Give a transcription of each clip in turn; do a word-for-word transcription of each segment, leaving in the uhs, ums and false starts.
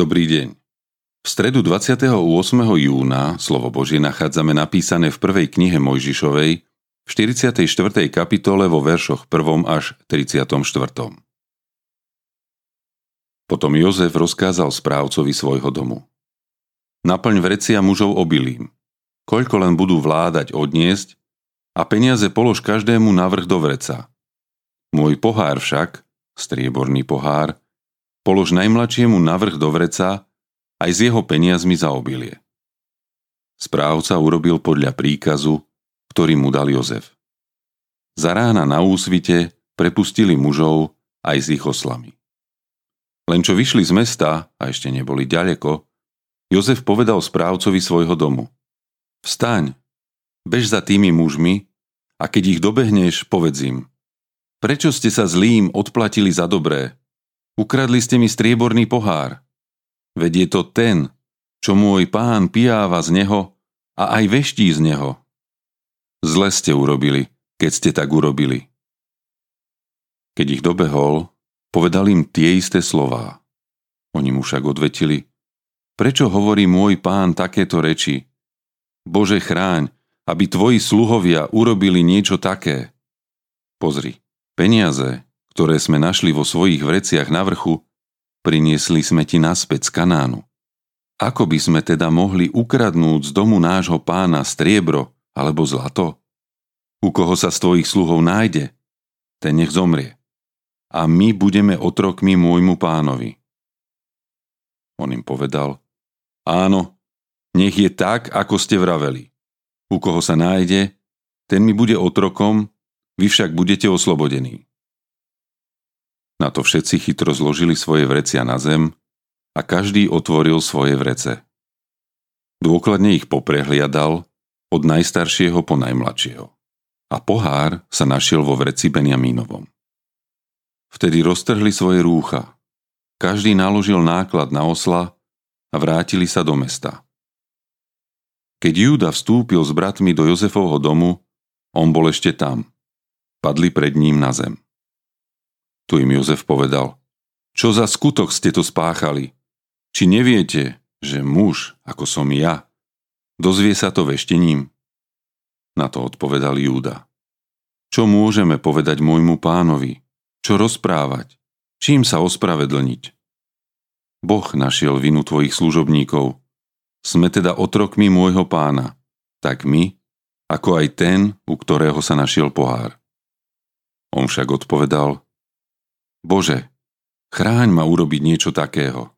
Dobrý deň. V stredu dvadsiateho ôsmeho júna slovo Božie nachádzame napísané v prvej knihe Mojžišovej v štyridsiatej štvrtej kapitole vo veršoch prvom až tridsiatom štvrtom Potom Jozef rozkázal správcovi svojho domu. Naplň vrecia mužov obilím, koľko len budú vládať odniesť, a peniaze polož každému navrch do vreca. Môj pohár však, strieborný pohár, polož najmladšiemu navrch do vreca aj s jeho peniazmi za obilie. Správca urobil podľa príkazu, ktorý mu dal Jozef. Za rána na úsvite prepustili mužov aj s ich oslami. Len čo vyšli z mesta, a ešte neboli ďaleko, Jozef povedal správcovi svojho domu: Vstaň, bež za tými mužmi, a keď ich dobehneš, povedz im: Prečo ste sa zlým odplatili za dobré? Ukradli ste mi strieborný pohár. Veď je to ten, čo môj pán pijáva z neho a aj veští z neho. Zle ste urobili, keď ste tak urobili. Keď ich dobehol, povedal im tie isté slová. Oni mu však odvetili: Prečo hovorí môj pán takéto reči? Bože, chráň, aby tvoji sluhovia urobili niečo také. Pozri, peniaze, ktoré sme našli vo svojich vreciach na vrchu, priniesli sme ti naspäť z Kanánu. Ako by sme teda mohli ukradnúť z domu nášho pána striebro alebo zlato? U koho sa z tvojich sluhov nájde, ten nech zomrie. A my budeme otrokmi môjmu pánovi. On im povedal: Áno, nech je tak, ako ste vraveli. U koho sa nájde, ten mi bude otrokom, vy však budete oslobodení. Na to všetci chytro zložili svoje vrecia na zem a každý otvoril svoje vrece. Dôkladne ich poprehliadal od najstaršieho po najmladšieho a pohár sa našiel vo vreci Benjamínovom. Vtedy roztrhli svoje rúcha, každý naložil náklad na osla a vrátili sa do mesta. Keď Júda vstúpil s bratmi do Jozefovho domu, on bol ešte tam. Padli pred ním na zem. Tu im Jozef povedal: Čo za skutok ste to spáchali? Či neviete, že muž, ako som ja, dozvie sa to veštením? Na to odpovedal Júda: Čo môžeme povedať môjmu pánovi? Čo rozprávať? Čím sa ospravedlniť? Boh našiel vinu tvojich služobníkov. Sme teda otrokmi môjho pána, tak my, ako aj ten, u ktorého sa našiel pohár. On však odpovedal: Bože, chráň ma urobiť niečo takého.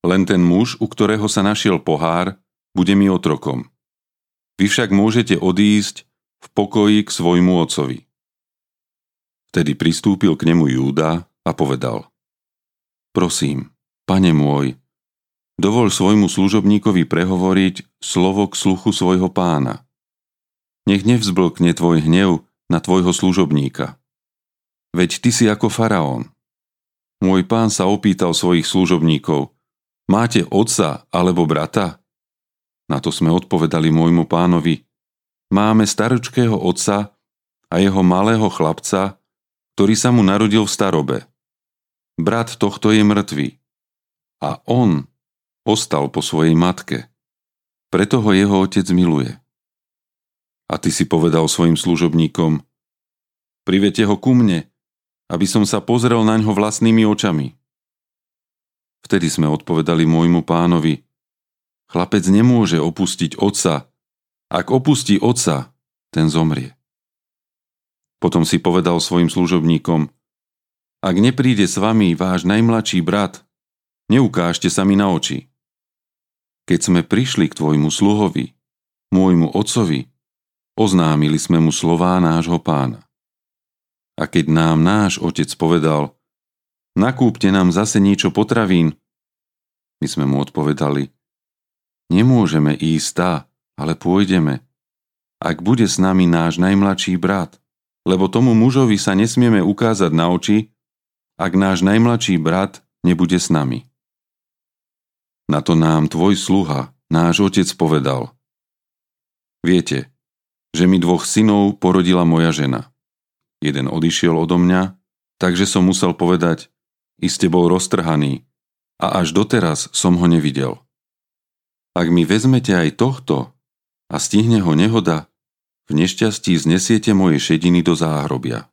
Len ten muž, u ktorého sa našiel pohár, bude mi otrokom. Vy však môžete odísť v pokoji k svojmu otcovi. Vtedy pristúpil k nemu Júda a povedal: Prosím, pane môj, dovoľ svojmu služobníkovi prehovoriť slovo k sluchu svojho pána. Nech nevzblkne tvoj hnev na tvojho služobníka. Veď ty si ako faraón. Môj pán sa opýtal svojich služobníkov: Máte otca alebo brata? Na to sme odpovedali môjmu pánovi: Máme staručkého otca a jeho malého chlapca, ktorý sa mu narodil v starobe. Brat tohto je mŕtvý. A on ostal po svojej matke. Preto ho jeho otec miluje. A ty si povedal svojim služobníkom: Privedte ho ku mne, aby som sa pozrel na ňo vlastnými očami. Vtedy sme odpovedali môjmu pánovi: Chlapec nemôže opustiť otca. Ak opustí otca, ten zomrie. Potom si povedal svojim služobníkom: Ak nepríde s vami váš najmladší brat, neukážte sa mi na oči. Keď sme prišli k tvojmu sluhovi, môjmu otcovi, oznámili sme mu slová nášho pána. A keď nám náš otec povedal: Nakúpte nám zase niečo potravín, my sme mu odpovedali: Nemôžeme ísť tá, ale pôjdeme, ak bude s nami náš najmladší brat, lebo tomu mužovi sa nesmieme ukázať na oči, ak náš najmladší brat nebude s nami. Na to nám tvoj sluha, náš otec, povedal: Viete, že mi dvoch synov porodila moja žena. Jeden odišiel odo mňa, takže som musel povedať: Iste bol roztrhaný a až doteraz som ho nevidel. Ak mi vezmete aj tohto a stihne ho nehoda, v nešťastí znesiete moje šediny do záhrobia.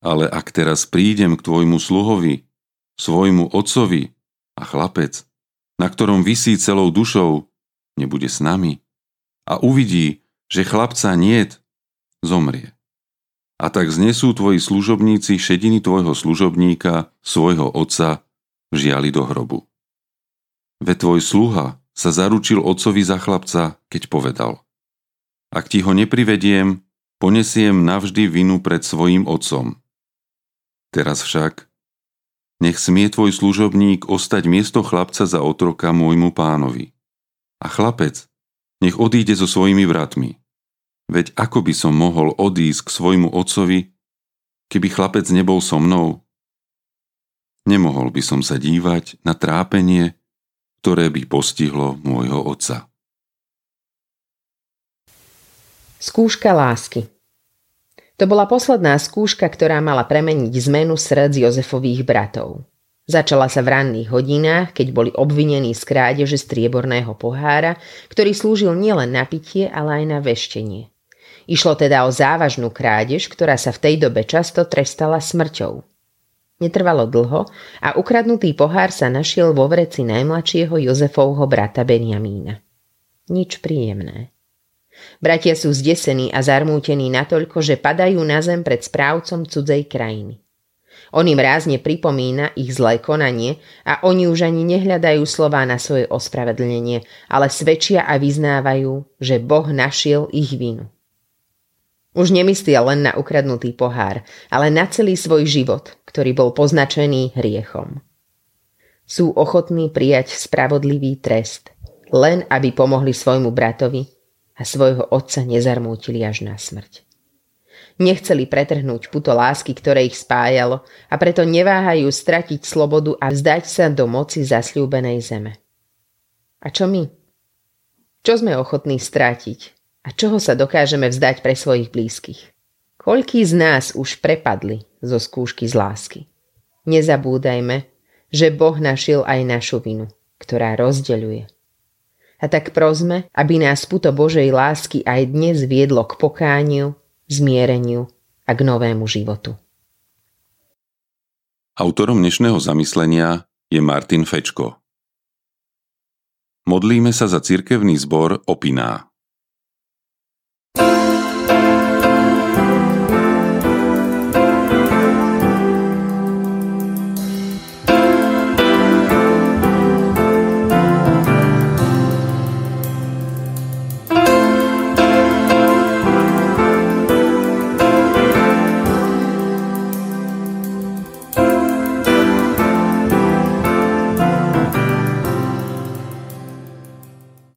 Ale ak teraz prídem k tvojmu sluhovi, svojmu otcovi a chlapec, na ktorom visí celou dušou, nebude s nami a uvidí, že chlapca niet, zomrie. A tak znesú tvoji služobníci šediny tvojho služobníka, svojho otca, v žiali do hrobu. Veď tvoj sluha sa zaručil otcovi za chlapca, keď povedal: Ak ti ho neprivediem, ponesiem navždy vinu pred svojím otcom. Teraz však, nech smie tvoj služobník ostať miesto chlapca za otroka môjmu pánovi. A chlapec, nech odíde so svojimi bratmi. Veď ako by som mohol odísť k svojmu otcovi, keby chlapec nebol so mnou? Nemohol by som sa dívať na trápenie, ktoré by postihlo môjho otca. Skúška lásky. To bola posledná skúška, ktorá mala premeniť zmenu sŕdc Jozefových bratov. Začala sa v ranných hodinách, keď boli obvinení z krádeže strieborného pohára, ktorý slúžil nielen na pitie, ale aj na veštenie. Išlo teda o závažnú krádež, ktorá sa v tej dobe často trestala smrťou. Netrvalo dlho a ukradnutý pohár sa našiel vo vreci najmladšieho Jozefovho brata Benjamína. Nič príjemné. Bratia sú zdesení a zarmútení natoľko, že padajú na zem pred správcom cudzej krajiny. On im rázne pripomína ich zlé konanie a oni už ani nehľadajú slová na svoje ospravedlnenie, ale svedčia a vyznávajú, že Boh našiel ich vinu. Už nemyslia len na ukradnutý pohár, ale na celý svoj život, ktorý bol poznačený hriechom. Sú ochotní prijať spravodlivý trest, len aby pomohli svojmu bratovi a svojho otca nezarmútili až na smrť. Nechceli pretrhnúť puto lásky, ktoré ich spájalo, a preto neváhajú stratiť slobodu a vzdať sa do moci zasľúbenej zeme. A čo my? Čo sme ochotní stratiť? A čoho sa dokážeme vzdať pre svojich blízkych? Koľkí z nás už prepadli zo skúšky z lásky? Nezabúdajme, že Boh našiel aj našu vinu, ktorá rozdeľuje. A tak prosme, aby nás puto Božej lásky aj dnes viedlo k pokániu, zmiereniu a k novému životu. Autorom dnešného zamyslenia je Martin Fečko. Modlíme sa za cirkevný zbor Opina.